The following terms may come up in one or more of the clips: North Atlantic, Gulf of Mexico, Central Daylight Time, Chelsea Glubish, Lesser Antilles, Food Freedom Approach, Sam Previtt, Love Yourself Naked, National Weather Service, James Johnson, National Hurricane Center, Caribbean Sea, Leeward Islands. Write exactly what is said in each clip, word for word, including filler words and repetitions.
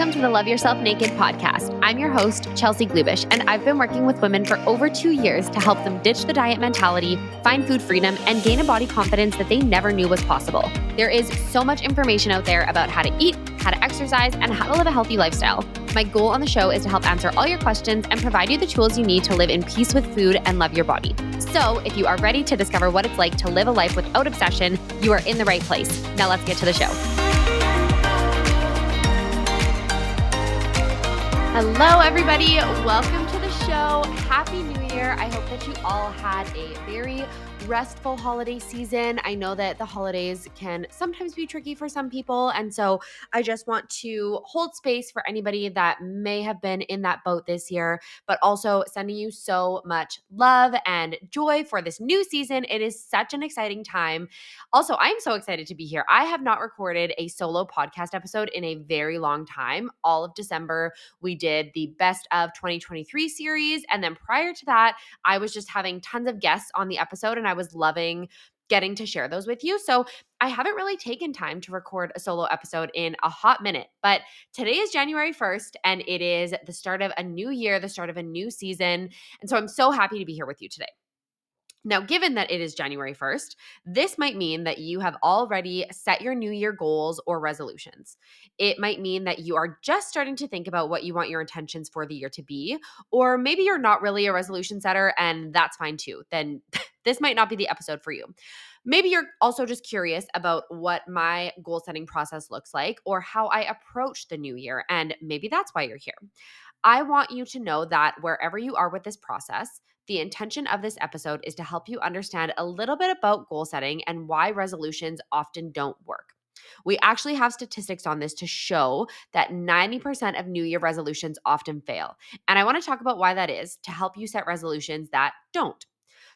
Welcome to the Love Yourself Naked podcast. I'm your host, Chelsea Glubish, and I've been working with women for over two years to help them ditch the diet mentality, find food freedom, and gain a body confidence that they never knew was possible. There is so much information out there about how to eat, how to exercise, and how to live a healthy lifestyle. My goal on the show is to help answer all your questions and provide you the tools you need to live in peace with food and love your body. So if you are ready to discover what it's like to live a life without obsession, you are in the right place. Now let's get to the show. Hello, everybody. Welcome to the show. Happy New Year. I hope that you all had a very restful holiday season. I know that the holidays can sometimes be tricky for some people. And so I just want to hold space for anybody that may have been in that boat this year, but also sending you so much love and joy for this new season. It is such an exciting time. Also, I'm so excited to be here. I have not recorded a solo podcast episode in a very long time. All of December, we did the Best of twenty twenty-three series. And then prior to that, I was just having tons of guests on the episode, and I was loving getting to share those with you. So I haven't really taken time to record a solo episode in a hot minute, but today is January first, and it is the start of a new year, the start of a new season. And so I'm so happy to be here with you today. Now, given that it is January first, this might mean that you have already set your new year goals or resolutions. It might mean that you are just starting to think about what you want your intentions for the year to be, or maybe you're not really a resolution setter, and that's fine too. Then this might not be the episode for you. Maybe you're also just curious about what my goal setting process looks like or how I approach the new year, and maybe that's why you're here. I want you to know that wherever you are with this process, the intention of this episode is to help you understand a little bit about goal setting and why resolutions often don't work. We actually have statistics on this to show that ninety percent of New Year resolutions often fail. And I want to talk about why that is to help you set resolutions that don't.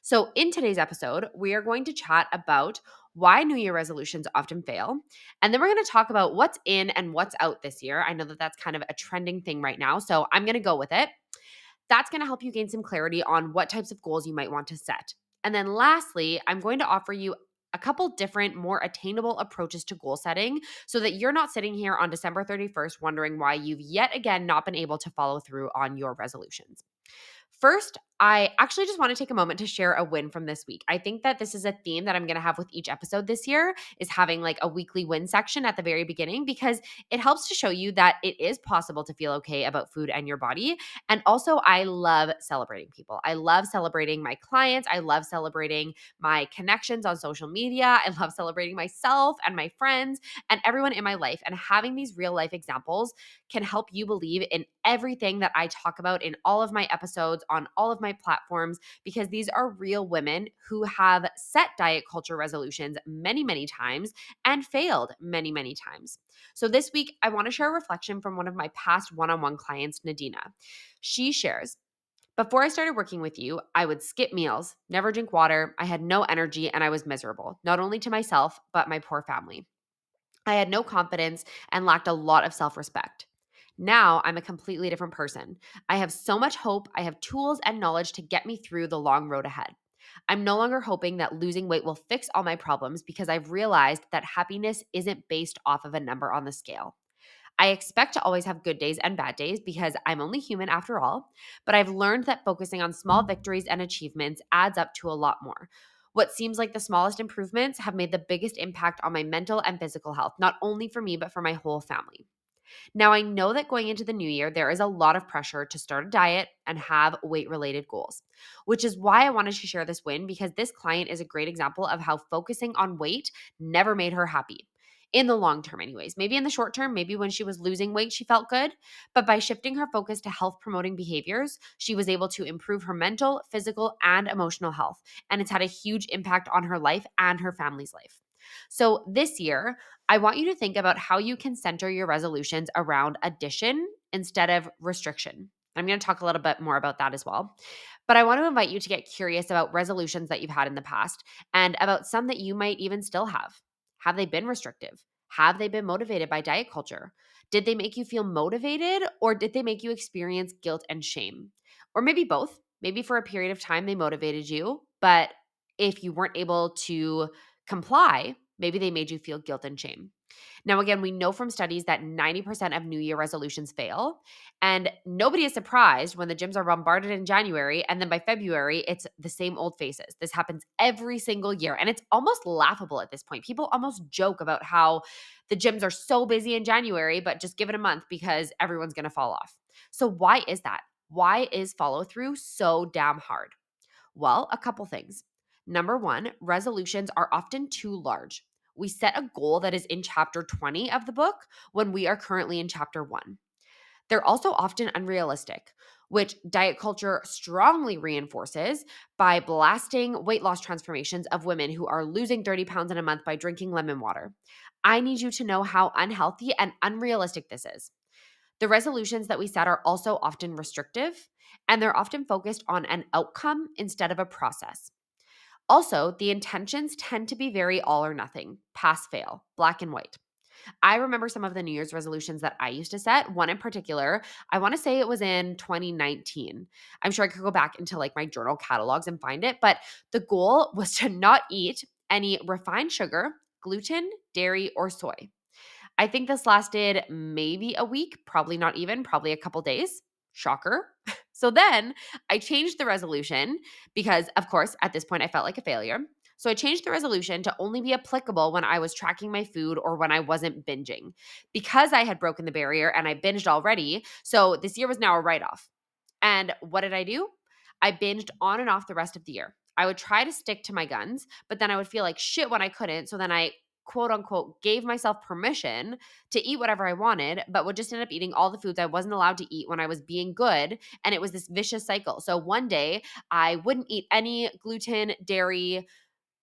So in today's episode, we are going to chat about why New Year resolutions often fail. And then we're going to talk about what's in and what's out this year. I know that that's kind of a trending thing right now, so I'm going to go with it. That's going to help you gain some clarity on what types of goals you might want to set. And then lastly, I'm going to offer you a couple different, more attainable approaches to goal setting so that you're not sitting here on December thirty-first wondering why you've yet again not been able to follow through on your resolutions. First, I actually just want to take a moment to share a win from this week. I think that this is a theme that I'm going to have with each episode this year, is having like a weekly win section at the very beginning, because it helps to show you that it is possible to feel okay about food and your body. And also, I love celebrating people. I love celebrating my clients. I love celebrating my connections on social media. I love celebrating myself and my friends and everyone in my life. And having these real life examples can help you believe in everything that I talk about in all of my episodes on all of my platforms, because these are real women who have set diet culture resolutions many, many times and failed many, many times. So this week, I want to share a reflection from one of my past one-on-one clients, Nadina. She shares, "Before I started working with you, I would skip meals, never drink water. I had no energy and I was miserable, not only to myself, but my poor family. I had no confidence and lacked a lot of self-respect. Now I'm a completely different person. I have so much hope. I have tools and knowledge to get me through the long road ahead. I'm no longer hoping that losing weight will fix all my problems, because I've realized that happiness isn't based off of a number on the scale. I expect to always have good days and bad days, because I'm only human after all, but I've learned that focusing on small victories and achievements adds up to a lot more. What seems like the smallest improvements have made the biggest impact on my mental and physical health, not only for me, but for my whole family. Now, I know that going into the new year, there is a lot of pressure to start a diet and have weight-related goals," which is why I wanted to share this win, because this client is a great example of how focusing on weight never made her happy. In the long term anyways. Maybe in the short term, maybe when she was losing weight, she felt good. But by shifting her focus to health-promoting behaviors, she was able to improve her mental, physical, and emotional health. And it's had a huge impact on her life and her family's life. So this year, I want you to think about how you can center your resolutions around addition instead of restriction. I'm going to talk a little bit more about that as well. But I want to invite you to get curious about resolutions that you've had in the past and about some that you might even still have. Have they been restrictive? Have they been motivated by diet culture? Did they make you feel motivated, or did they make you experience guilt and shame? Or maybe both. Maybe for a period of time they motivated you, but if you weren't able to comply, maybe they made you feel guilt and shame. Now, again, we know from studies that ninety percent of New Year resolutions fail, and nobody is surprised when the gyms are bombarded in January and then by February, it's the same old faces. This happens every single year, and it's almost laughable at this point. People almost joke about how the gyms are so busy in January, but just give it a month because everyone's going to fall off. So why is that? Why is follow-through so damn hard? Well, a couple things. Number one, resolutions are often too large. We set a goal that is in chapter twenty of the book when we are currently in chapter one. They're also often unrealistic, which diet culture strongly reinforces by blasting weight loss transformations of women who are losing thirty pounds in a month by drinking lemon water. I need you to know how unhealthy and unrealistic this is. The resolutions that we set are also often restrictive, and they're often focused on an outcome instead of a process. Also, the intentions tend to be very all or nothing, pass, fail, black and white. I remember some of the New Year's resolutions that I used to set. One in particular, I want to say it was in twenty nineteen. I'm sure I could go back into like my journal catalogs and find it, but the goal was to not eat any refined sugar, gluten, dairy, or soy. I think this lasted maybe a week, probably not even, probably a couple days. Shocker. So then I changed the resolution because, of course, at this point I felt like a failure. So I changed the resolution to only be applicable when I was tracking my food or when I wasn't binging, because I had broken the barrier and I binged already. So this year was now a write-off. And what did I do? I binged on and off the rest of the year. I would try to stick to my guns, but then I would feel like shit when I couldn't. So then I quote unquote gave myself permission to eat whatever I wanted, but would just end up eating all the foods I wasn't allowed to eat when I was being good. And it was this vicious cycle. So one day I wouldn't eat any gluten, dairy,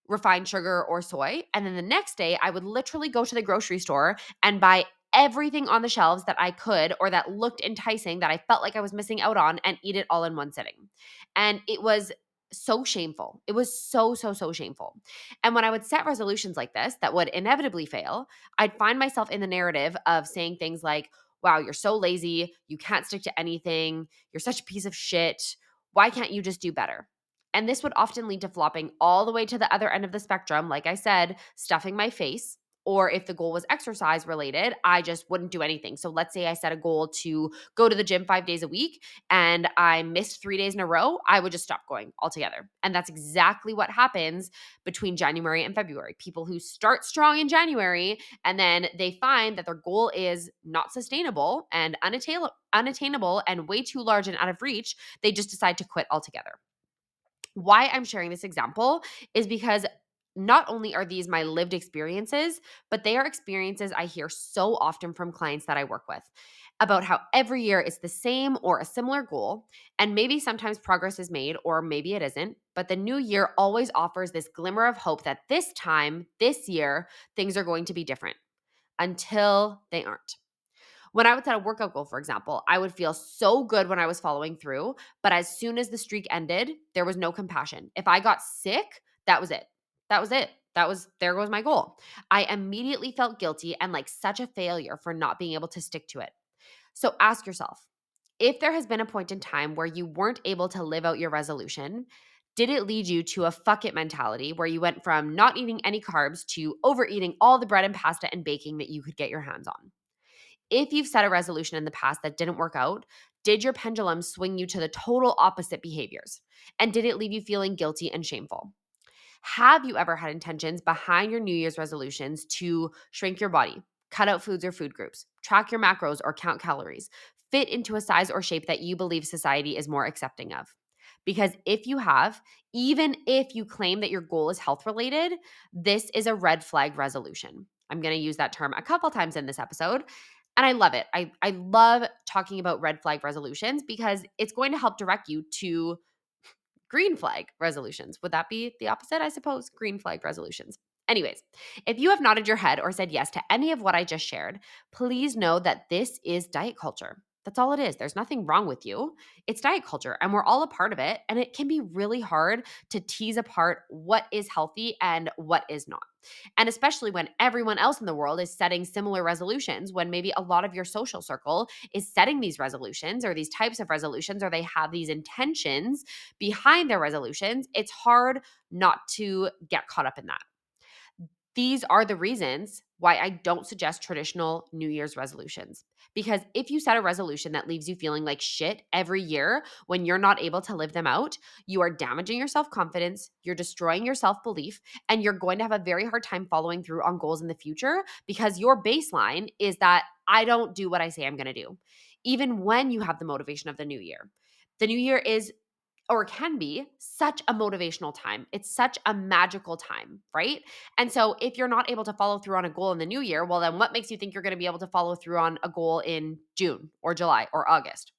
refined sugar, or soy. And then the next day I would literally go to the grocery store and buy everything on the shelves that I could or that looked enticing that I felt like I was missing out on and eat it all in one sitting. And it was so shameful. It was so, so, so shameful. And when I would set resolutions like this that would inevitably fail, I'd find myself in the narrative of saying things like, wow, you're so lazy. You can't stick to anything. You're such a piece of shit. Why can't you just do better? And this would often lead to flopping all the way to the other end of the spectrum. Like I said, stuffing my face. Or if the goal was exercise related, I just wouldn't do anything. So let's say I set a goal to go to the gym five days a week and I missed three days in a row, I would just stop going altogether. And that's exactly what happens between January and February. People who start strong in January and then they find that their goal is not sustainable and unattainable and way too large and out of reach, they just decide to quit altogether. Why I'm sharing this example is because not only are these my lived experiences, but they are experiences I hear so often from clients that I work with about how every year it's the same or a similar goal, and maybe sometimes progress is made or maybe it isn't, but the new year always offers this glimmer of hope that this time, this year, things are going to be different until they aren't. When I would set a workout goal, for example, I would feel so good when I was following through, but as soon as the streak ended, there was no compassion. If I got sick, that was it. That was it. That was, there goes my goal. I immediately felt guilty and like such a failure for not being able to stick to it. So ask yourself, if there has been a point in time where you weren't able to live out your resolution, did it lead you to a fuck it mentality where you went from not eating any carbs to overeating all the bread and pasta and baking that you could get your hands on? If you've set a resolution in the past that didn't work out, did your pendulum swing you to the total opposite behaviors? And did it leave you feeling guilty and shameful? Have you ever had intentions behind your New Year's resolutions to shrink your body, cut out foods or food groups, track your macros or count calories, fit into a size or shape that you believe society is more accepting of? Because if you have, even if you claim that your goal is health related, this is a red flag resolution. I'm going to use that term a couple times in this episode. And I love it. I, I love talking about red flag resolutions because it's going to help direct you to green flag resolutions. Would that be the opposite? I suppose green flag resolutions. Anyways, if you have nodded your head or said yes to any of what I just shared, please know that this is diet culture. That's all it is. There's nothing wrong with you. It's diet culture and we're all a part of it. And it can be really hard to tease apart what is healthy and what is not. And especially when everyone else in the world is setting similar resolutions, when maybe a lot of your social circle is setting these resolutions or these types of resolutions, or they have these intentions behind their resolutions, it's hard not to get caught up in that. These are the reasons why I don't suggest traditional New Year's resolutions. Because if you set a resolution that leaves you feeling like shit every year when you're not able to live them out, you are damaging your self-confidence, you're destroying your self-belief, and you're going to have a very hard time following through on goals in the future because your baseline is that I don't do what I say I'm going to do, even when you have the motivation of the new year. The new year is or can be such a motivational time. It's such a magical time, right? And so if you're not able to follow through on a goal in the new year, well, then what makes you think you're going to be able to follow through on a goal in June or July or August?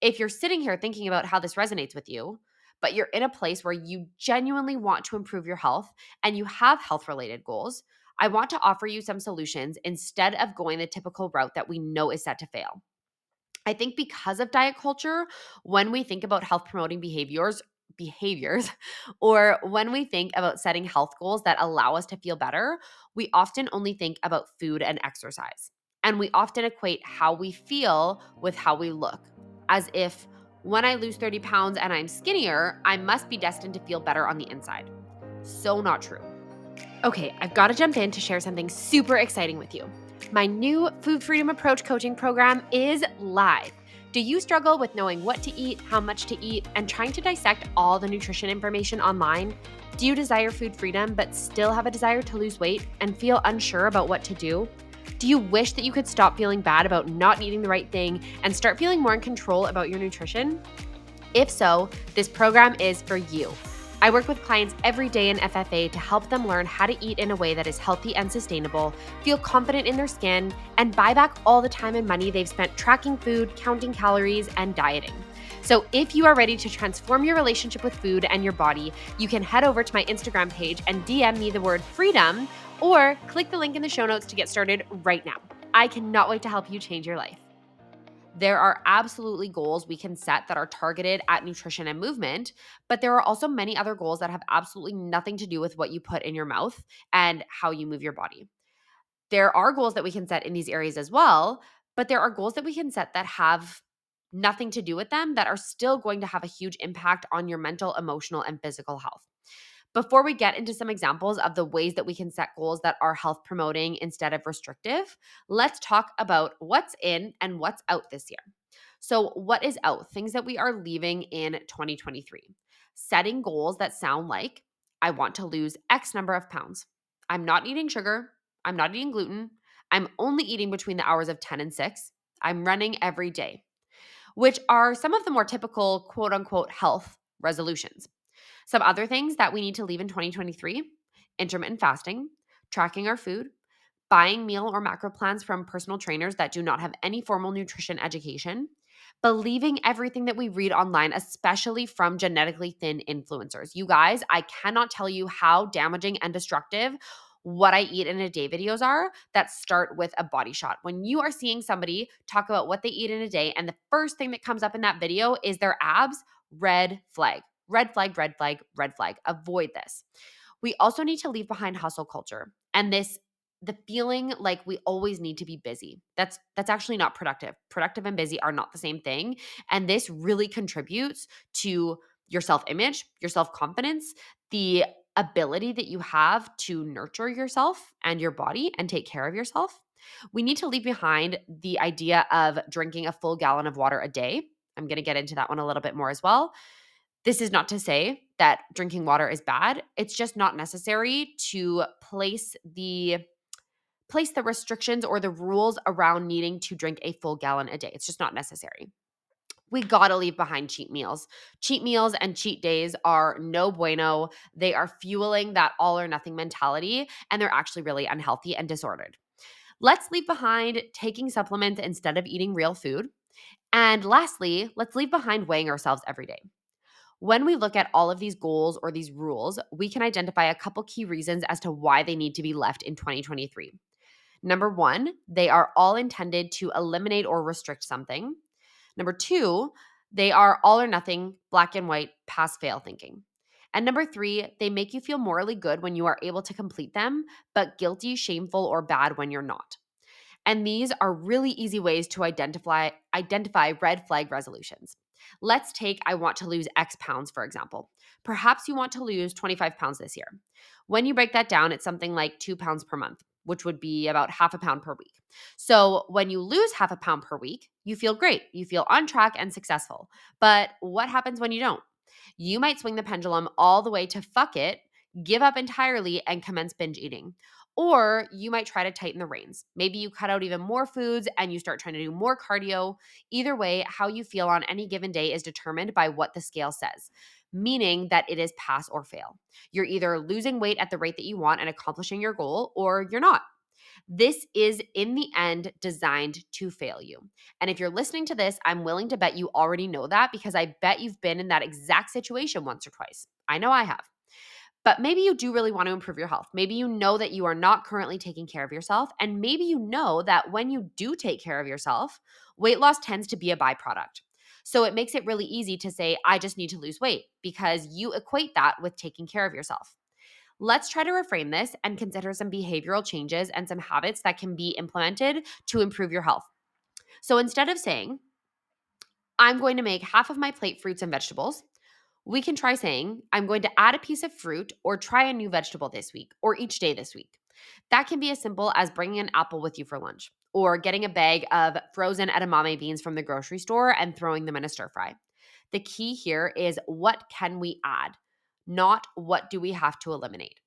If you're sitting here thinking about how this resonates with you, but you're in a place where you genuinely want to improve your health and you have health-related goals, I want to offer you some solutions instead of going the typical route that we know is set to fail. I think because of diet culture, when we think about health-promoting behaviors, behaviors, or when we think about setting health goals that allow us to feel better, we often only think about food and exercise. And we often equate how we feel with how we look, as if when I lose thirty pounds and I'm skinnier, I must be destined to feel better on the inside. So not true. Okay, I've got to jump in to share something super exciting with you. My new Food Freedom Approach coaching program is live. Do you struggle with knowing what to eat, how much to eat, and trying to dissect all the nutrition information online? Do you desire food freedom but still have a desire to lose weight and feel unsure about what to do? Do you wish that you could stop feeling bad about not eating the right thing and start feeling more in control about your nutrition? If so, this program is for you. I work with clients every day in F F A to help them learn how to eat in a way that is healthy and sustainable, feel confident in their skin, and buy back all the time and money they've spent tracking food, counting calories, and dieting. So if you are ready to transform your relationship with food and your body, you can head over to my Instagram page and D M me the word freedom, or click the link in the show notes to get started right now. I cannot wait to help you change your life. There are absolutely goals we can set that are targeted at nutrition and movement, but there are also many other goals that have absolutely nothing to do with what you put in your mouth and how you move your body. There are goals that we can set in these areas as well, but there are goals that we can set that have nothing to do with them that are still going to have a huge impact on your mental, emotional, and physical health. Before we get into some examples of the ways that we can set goals that are health promoting instead of restrictive, let's talk about what's in and what's out this year. So what is out? Things that we are leaving in twenty twenty-three. Setting goals that sound like, I want to lose X number of pounds. I'm not eating sugar. I'm not eating gluten. I'm only eating between the hours of ten and six. I'm running every day, which are some of the more typical quote unquote health resolutions. Some other things that we need to leave in twenty twenty-three, intermittent fasting, tracking our food, buying meal or macro plans from personal trainers that do not have any formal nutrition education, believing everything that we read online, especially from genetically thin influencers. You guys, I cannot tell you how damaging and destructive what I eat in a day videos are that start with a body shot. When you are seeing somebody talk about what they eat in a day and the first thing that comes up in that video is their abs, red flag. Red flag, red flag, red flag. Avoid this. We also need to leave behind hustle culture and this the feeling like we always need to be busy. That's that's actually not productive. Productive and busy are not the same thing, and this really contributes to your self-image, your self-confidence, the ability that you have to nurture yourself and your body and take care of yourself. We need to leave behind the idea of drinking a full gallon of water a day. I'm going to get into that one a little bit more as well. This is not to say that drinking water is bad. It's just not necessary to place the place the restrictions or the rules around needing to drink a full gallon a day. It's just not necessary. We gotta leave behind cheat meals. Cheat meals and cheat days are no bueno. They are fueling that all or nothing mentality, and they're actually really unhealthy and disordered. Let's leave behind taking supplements instead of eating real food. And lastly, let's leave behind weighing ourselves every day. When we look at all of these goals or these rules, we can identify a couple key reasons as to why they need to be left in twenty twenty-three. Number one, they are all intended to eliminate or restrict something. Number two, they are all or nothing, black and white, pass-fail thinking. And number three, they make you feel morally good when you are able to complete them, but guilty, shameful, or bad when you're not. And these are really easy ways to identify, identify red flag resolutions. Let's take I want to lose X pounds, for example. Perhaps you want to lose twenty-five pounds this year. When you break that down, it's something like two pounds per month, which would be about half a pound per week. So when you lose half a pound per week, you feel great. You feel on track and successful. But what happens when you don't? You might swing the pendulum all the way to fuck it, give up entirely, and commence binge eating. Or you might try to tighten the reins. Maybe you cut out even more foods and you start trying to do more cardio. Either way, how you feel on any given day is determined by what the scale says, meaning that it is pass or fail. You're either losing weight at the rate that you want and accomplishing your goal, or you're not. This is, in the end, designed to fail you. And if you're listening to this, I'm willing to bet you already know that, because I bet you've been in that exact situation once or twice. I know I have. But maybe you do really want to improve your health. Maybe you know that you are not currently taking care of yourself. And maybe you know that when you do take care of yourself, weight loss tends to be a byproduct. So it makes it really easy to say, I just need to lose weight, because you equate that with taking care of yourself. Let's try to reframe this and consider some behavioral changes and some habits that can be implemented to improve your health. So instead of saying, I'm going to make half of my plate fruits and vegetables, we can try saying, I'm going to add a piece of fruit or try a new vegetable this week or each day this week. That can be as simple as bringing an apple with you for lunch, or getting a bag of frozen edamame beans from the grocery store and throwing them in a stir fry. The key here is, what can we add, not what do we have to eliminate.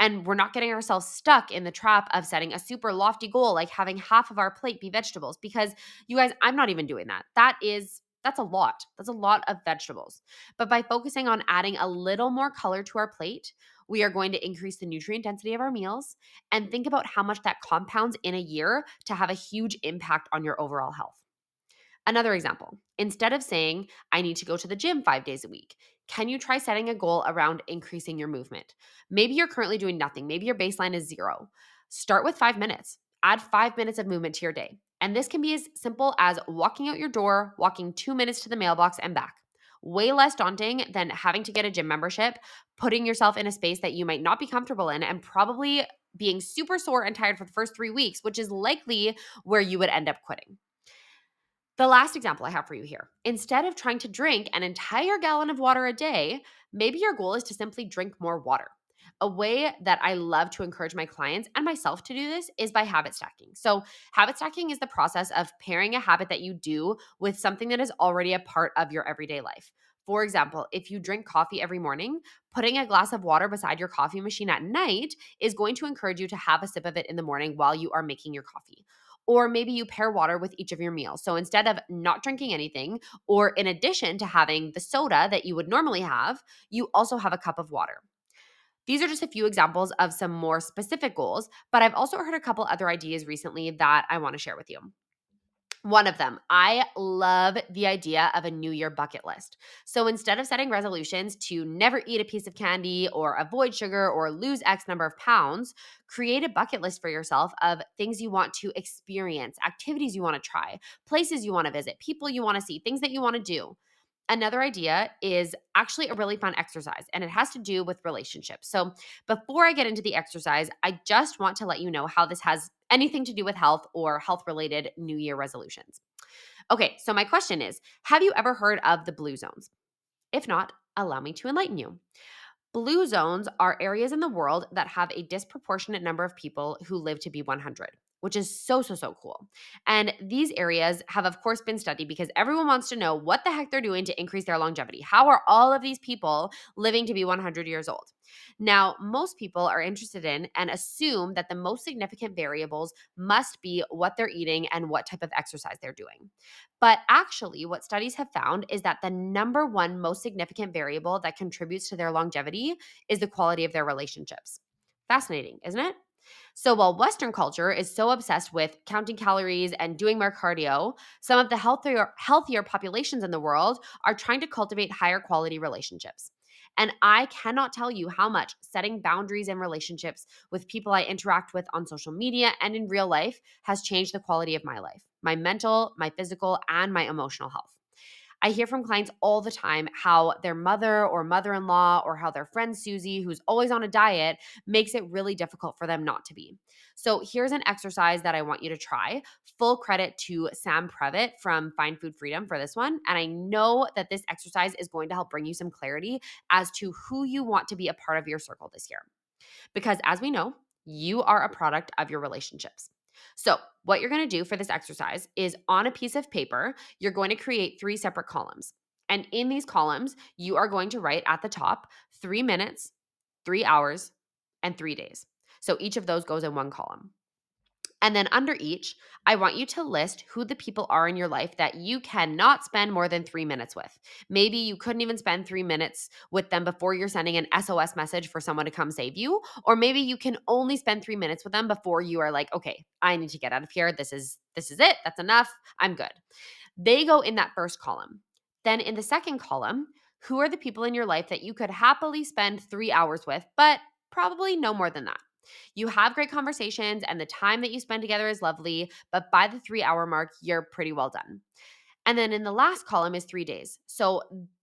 And we're not getting ourselves stuck in the trap of setting a super lofty goal like having half of our plate be vegetables, because you guys, I'm not even doing that. That is That's a lot. That's a lot of vegetables. But by focusing on adding a little more color to our plate, we are going to increase the nutrient density of our meals, and think about how much that compounds in a year to have a huge impact on your overall health. Another example, instead of saying, I need to go to the gym five days a week, can you try setting a goal around increasing your movement? Maybe you're currently doing nothing. Maybe your baseline is zero. Start with five minutes. Add five minutes of movement to your day. And this can be as simple as walking out your door, walking two minutes to the mailbox and back. Way less daunting than having to get a gym membership, putting yourself in a space that you might not be comfortable in, and probably being super sore and tired for the first three weeks, which is likely where you would end up quitting. The last example I have for you here, instead of trying to drink an entire gallon of water a day, maybe your goal is to simply drink more water. A way that I love to encourage my clients and myself to do this is by habit stacking. So habit stacking is the process of pairing a habit that you do with something that is already a part of your everyday life. For example, if you drink coffee every morning, putting a glass of water beside your coffee machine at night is going to encourage you to have a sip of it in the morning while you are making your coffee. Or maybe you pair water with each of your meals. So instead of not drinking anything, or in addition to having the soda that you would normally have, you also have a cup of water. These are just a few examples of some more specific goals, but I've also heard a couple other ideas recently that I want to share with you. One of them, I love the idea of a New Year bucket list. So instead of setting resolutions to never eat a piece of candy or avoid sugar or lose X number of pounds, create a bucket list for yourself of things you want to experience, activities you want to try, places you want to visit, people you want to see, things that you want to do. Another idea is actually a really fun exercise, and it has to do with relationships. So before I get into the exercise, I just want to let you know how this has anything to do with health or health-related New Year resolutions. Okay, so my question is, have you ever heard of the blue zones? If not, allow me to enlighten you. Blue zones are areas in the world that have a disproportionate number of people who live to be one hundred. Which is so, so, so cool. And these areas have, of course, been studied because everyone wants to know what the heck they're doing to increase their longevity. How are all of these people living to be one hundred years old? Now, most people are interested in and assume that the most significant variables must be what they're eating and what type of exercise they're doing. But actually, what studies have found is that the number one most significant variable that contributes to their longevity is the quality of their relationships. Fascinating, isn't it? So while Western culture is so obsessed with counting calories and doing more cardio, some of the healthier, healthier populations in the world are trying to cultivate higher quality relationships. And I cannot tell you how much setting boundaries in relationships with people I interact with on social media and in real life has changed the quality of my life, my mental, my physical, and my emotional health. I hear from clients all the time how their mother or mother-in-law or how their friend Susie, who's always on a diet, makes it really difficult for them not to be. So here's an exercise that I want you to try. Full credit to Sam Previtt from Find Food Freedom for this one. And I know that this exercise is going to help bring you some clarity as to who you want to be a part of your circle this year. Because as we know, you are a product of your relationships. So what you're going to do for this exercise is, on a piece of paper, you're going to create three separate columns. And in these columns, you are going to write at the top three minutes, three hours, and three days. So each of those goes in one column. And then under each, I want you to list who the people are in your life that you cannot spend more than three minutes with. Maybe you couldn't even spend three minutes with them before you're sending an S O S message for someone to come save you. Or maybe you can only spend three minutes with them before you are like, okay, I need to get out of here. This is, this is it. That's enough. I'm good. They go in that first column. Then in the second column, who are the people in your life that you could happily spend three hours with, but probably no more than that? You have great conversations and the time that you spend together is lovely, but by the three hour mark, you're pretty well done. And then in the last column is three days. So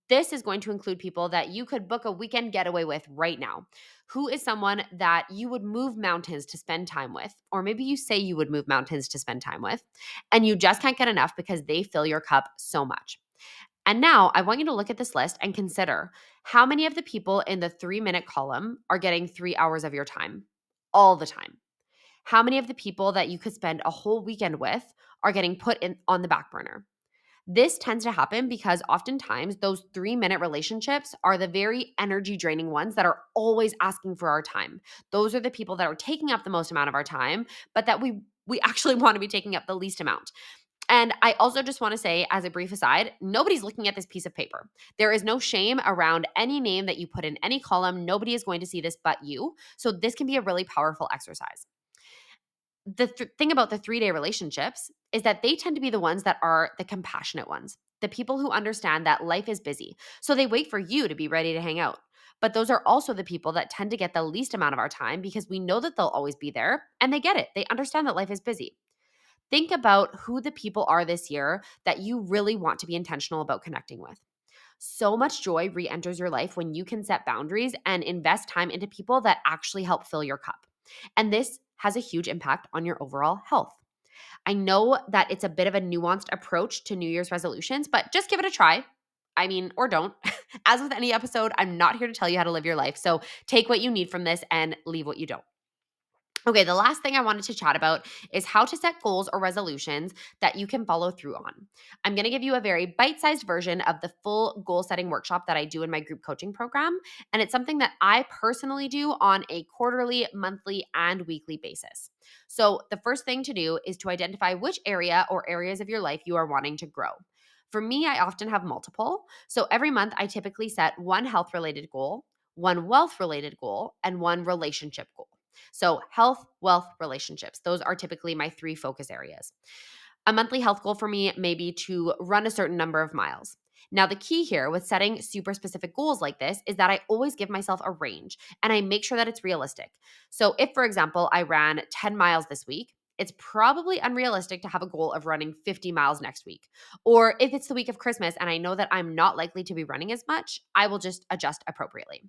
this is going to include people that you could book a weekend getaway with right now. Who is someone that you would move mountains to spend time with? Or maybe you say you would move mountains to spend time with, and you just can't get enough because they fill your cup so much. And now I want you to look at this list and consider how many of the people in the three minute column are getting three hours of your time. All the time. How many of the people that you could spend a whole weekend with are getting put in on the back burner? This tends to happen because oftentimes those three-minute relationships are the very energy-draining ones that are always asking for our time. Those are the people that are taking up the most amount of our time, but that we we actually want to be taking up the least amount. And I also just want to say, as a brief aside, nobody's looking at this piece of paper. There is no shame around any name that you put in any column. Nobody is going to see this but you. So this can be a really powerful exercise. The th- thing about the three-day relationships is that they tend to be the ones that are the compassionate ones, the people who understand that life is busy. So they wait for you to be ready to hang out. But those are also the people that tend to get the least amount of our time because we know that they'll always be there and they get it. They understand that life is busy. Think about who the people are this year that you really want to be intentional about connecting with. So much joy re-enters your life when you can set boundaries and invest time into people that actually help fill your cup. And this has a huge impact on your overall health. I know that it's a bit of a nuanced approach to New Year's resolutions, but just give it a try. I mean, or don't. As with any episode, I'm not here to tell you how to live your life. So take what you need from this and leave what you don't. Okay, the last thing I wanted to chat about is how to set goals or resolutions that you can follow through on. I'm going to give you a very bite-sized version of the full goal-setting workshop that I do in my group coaching program, and it's something that I personally do on a quarterly, monthly, and weekly basis. So the first thing to do is to identify which area or areas of your life you are wanting to grow. For me, I often have multiple, so every month I typically set one health-related goal, one wealth-related goal, and one relationship goal. So health, wealth, relationships. Those are typically my three focus areas. A monthly health goal for me may be to run a certain number of miles. Now, the key here with setting super specific goals like this is that I always give myself a range and I make sure that it's realistic. So if, for example, I ran ten miles this week, it's probably unrealistic to have a goal of running fifty miles next week. Or if it's the week of Christmas and I know that I'm not likely to be running as much, I will just adjust appropriately.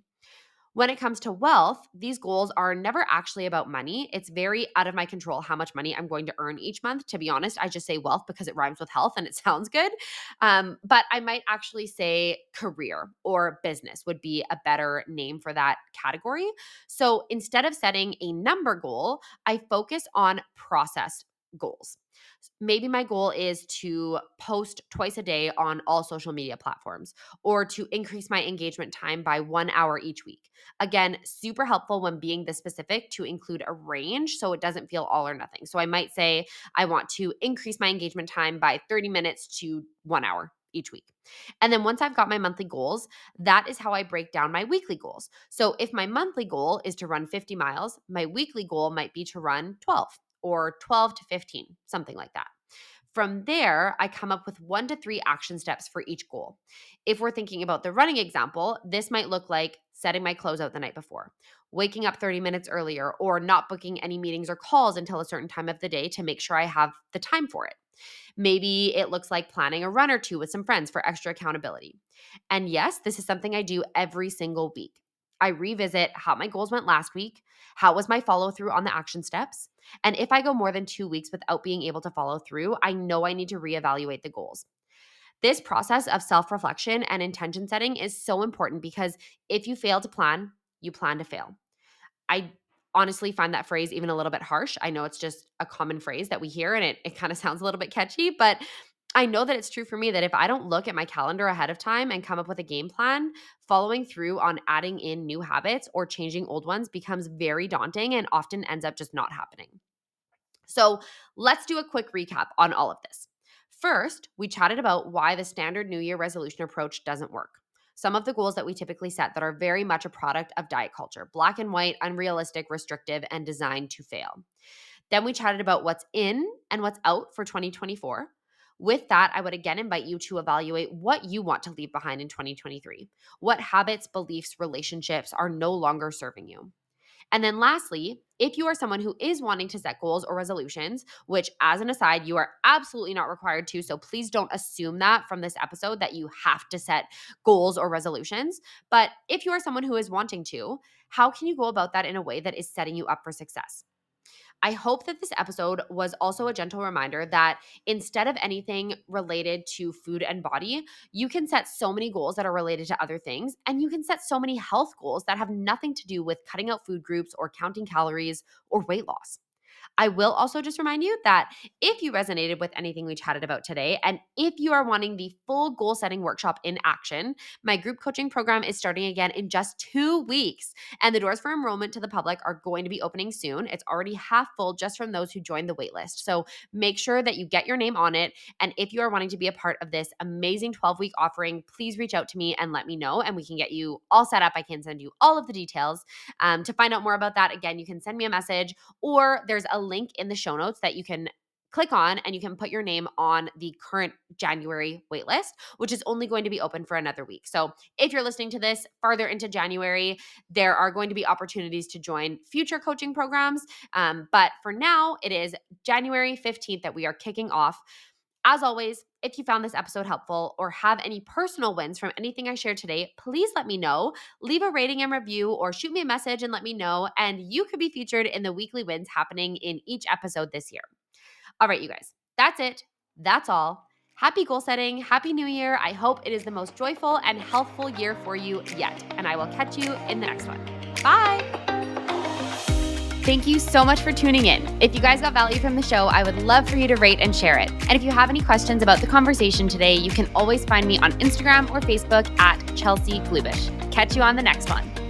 When it comes to wealth, these goals are never actually about money. It's very out of my control how much money I'm going to earn each month. To be honest, I just say wealth because it rhymes with health and it sounds good. Um, but I might actually say career or business would be a better name for that category. So instead of setting a number goal, I focus on process goals. Maybe my goal is to post twice a day on all social media platforms or to increase my engagement time by one hour each week. Again, super helpful when being this specific to include a range so it doesn't feel all or nothing. So I might say I want to increase my engagement time by thirty minutes to one hour each week. And then once I've got my monthly goals, that is how I break down my weekly goals. So if my monthly goal is to run fifty miles, my weekly goal might be to run twelve. Or twelve to fifteen, something like that. From there, I come up with one to three action steps for each goal. If we're thinking about the running example, this might look like setting my clothes out the night before, waking up thirty minutes earlier, or not booking any meetings or calls until a certain time of the day to make sure I have the time for it. Maybe it looks like planning a run or two with some friends for extra accountability. And yes, this is something I do every single week. I revisit how my goals went last week, how was my follow-through on the action steps, and if I go more than two weeks without being able to follow through, I know I need to reevaluate the goals. This process of self-reflection and intention setting is so important because if you fail to plan, you plan to fail. I honestly find that phrase even a little bit harsh. I know it's just a common phrase that we hear and it, it kind of sounds a little bit catchy, but I know that it's true for me that if I don't look at my calendar ahead of time and come up with a game plan, following through on adding in new habits or changing old ones becomes very daunting and often ends up just not happening. So let's do a quick recap on all of this. First, we chatted about why the standard New Year resolution approach doesn't work. Some of the goals that we typically set that are very much a product of diet culture, black and white, unrealistic, restrictive, and designed to fail. Then we chatted about what's in and what's out for twenty twenty-four. With that, I would again invite you to evaluate what you want to leave behind in twenty twenty-three. What habits, beliefs, relationships are no longer serving you? And then lastly, if you are someone who is wanting to set goals or resolutions, which as an aside, you are absolutely not required to, so please don't assume that from this episode that you have to set goals or resolutions. But if you are someone who is wanting to, how can you go about that in a way that is setting you up for success? I hope that this episode was also a gentle reminder that instead of anything related to food and body, you can set so many goals that are related to other things, and you can set so many health goals that have nothing to do with cutting out food groups or counting calories or weight loss. I will also just remind you that if you resonated with anything we chatted about today, and if you are wanting the full goal setting workshop in action, my group coaching program is starting again in just two weeks, and the doors for enrollment to the public are going to be opening soon. It's already half full just from those who joined the waitlist. So make sure that you get your name on it. And if you are wanting to be a part of this amazing twelve-week offering, please reach out to me and let me know, and we can get you all set up. I can send you all of the details. Um, to find out more about that, again, you can send me a message, or there's a link in the show notes that you can click on and you can put your name on the current January waitlist, which is only going to be open for another week. So if you're listening to this farther into January, there are going to be opportunities to join future coaching programs. Um, but for now, it is January fifteenth that we are kicking off. As always, if you found this episode helpful or have any personal wins from anything I shared today, please let me know. Leave a rating and review or shoot me a message and let me know, and you could be featured in the weekly wins happening in each episode this year. All right, you guys, that's it. That's all. Happy goal setting. Happy New Year. I hope it is the most joyful and healthful year for you yet, and I will catch you in the next one. Bye. Thank you so much for tuning in. If you guys got value from the show, I would love for you to rate and share it. And if you have any questions about the conversation today, you can always find me on Instagram or Facebook at Chelsea Glubish. Catch you on the next one.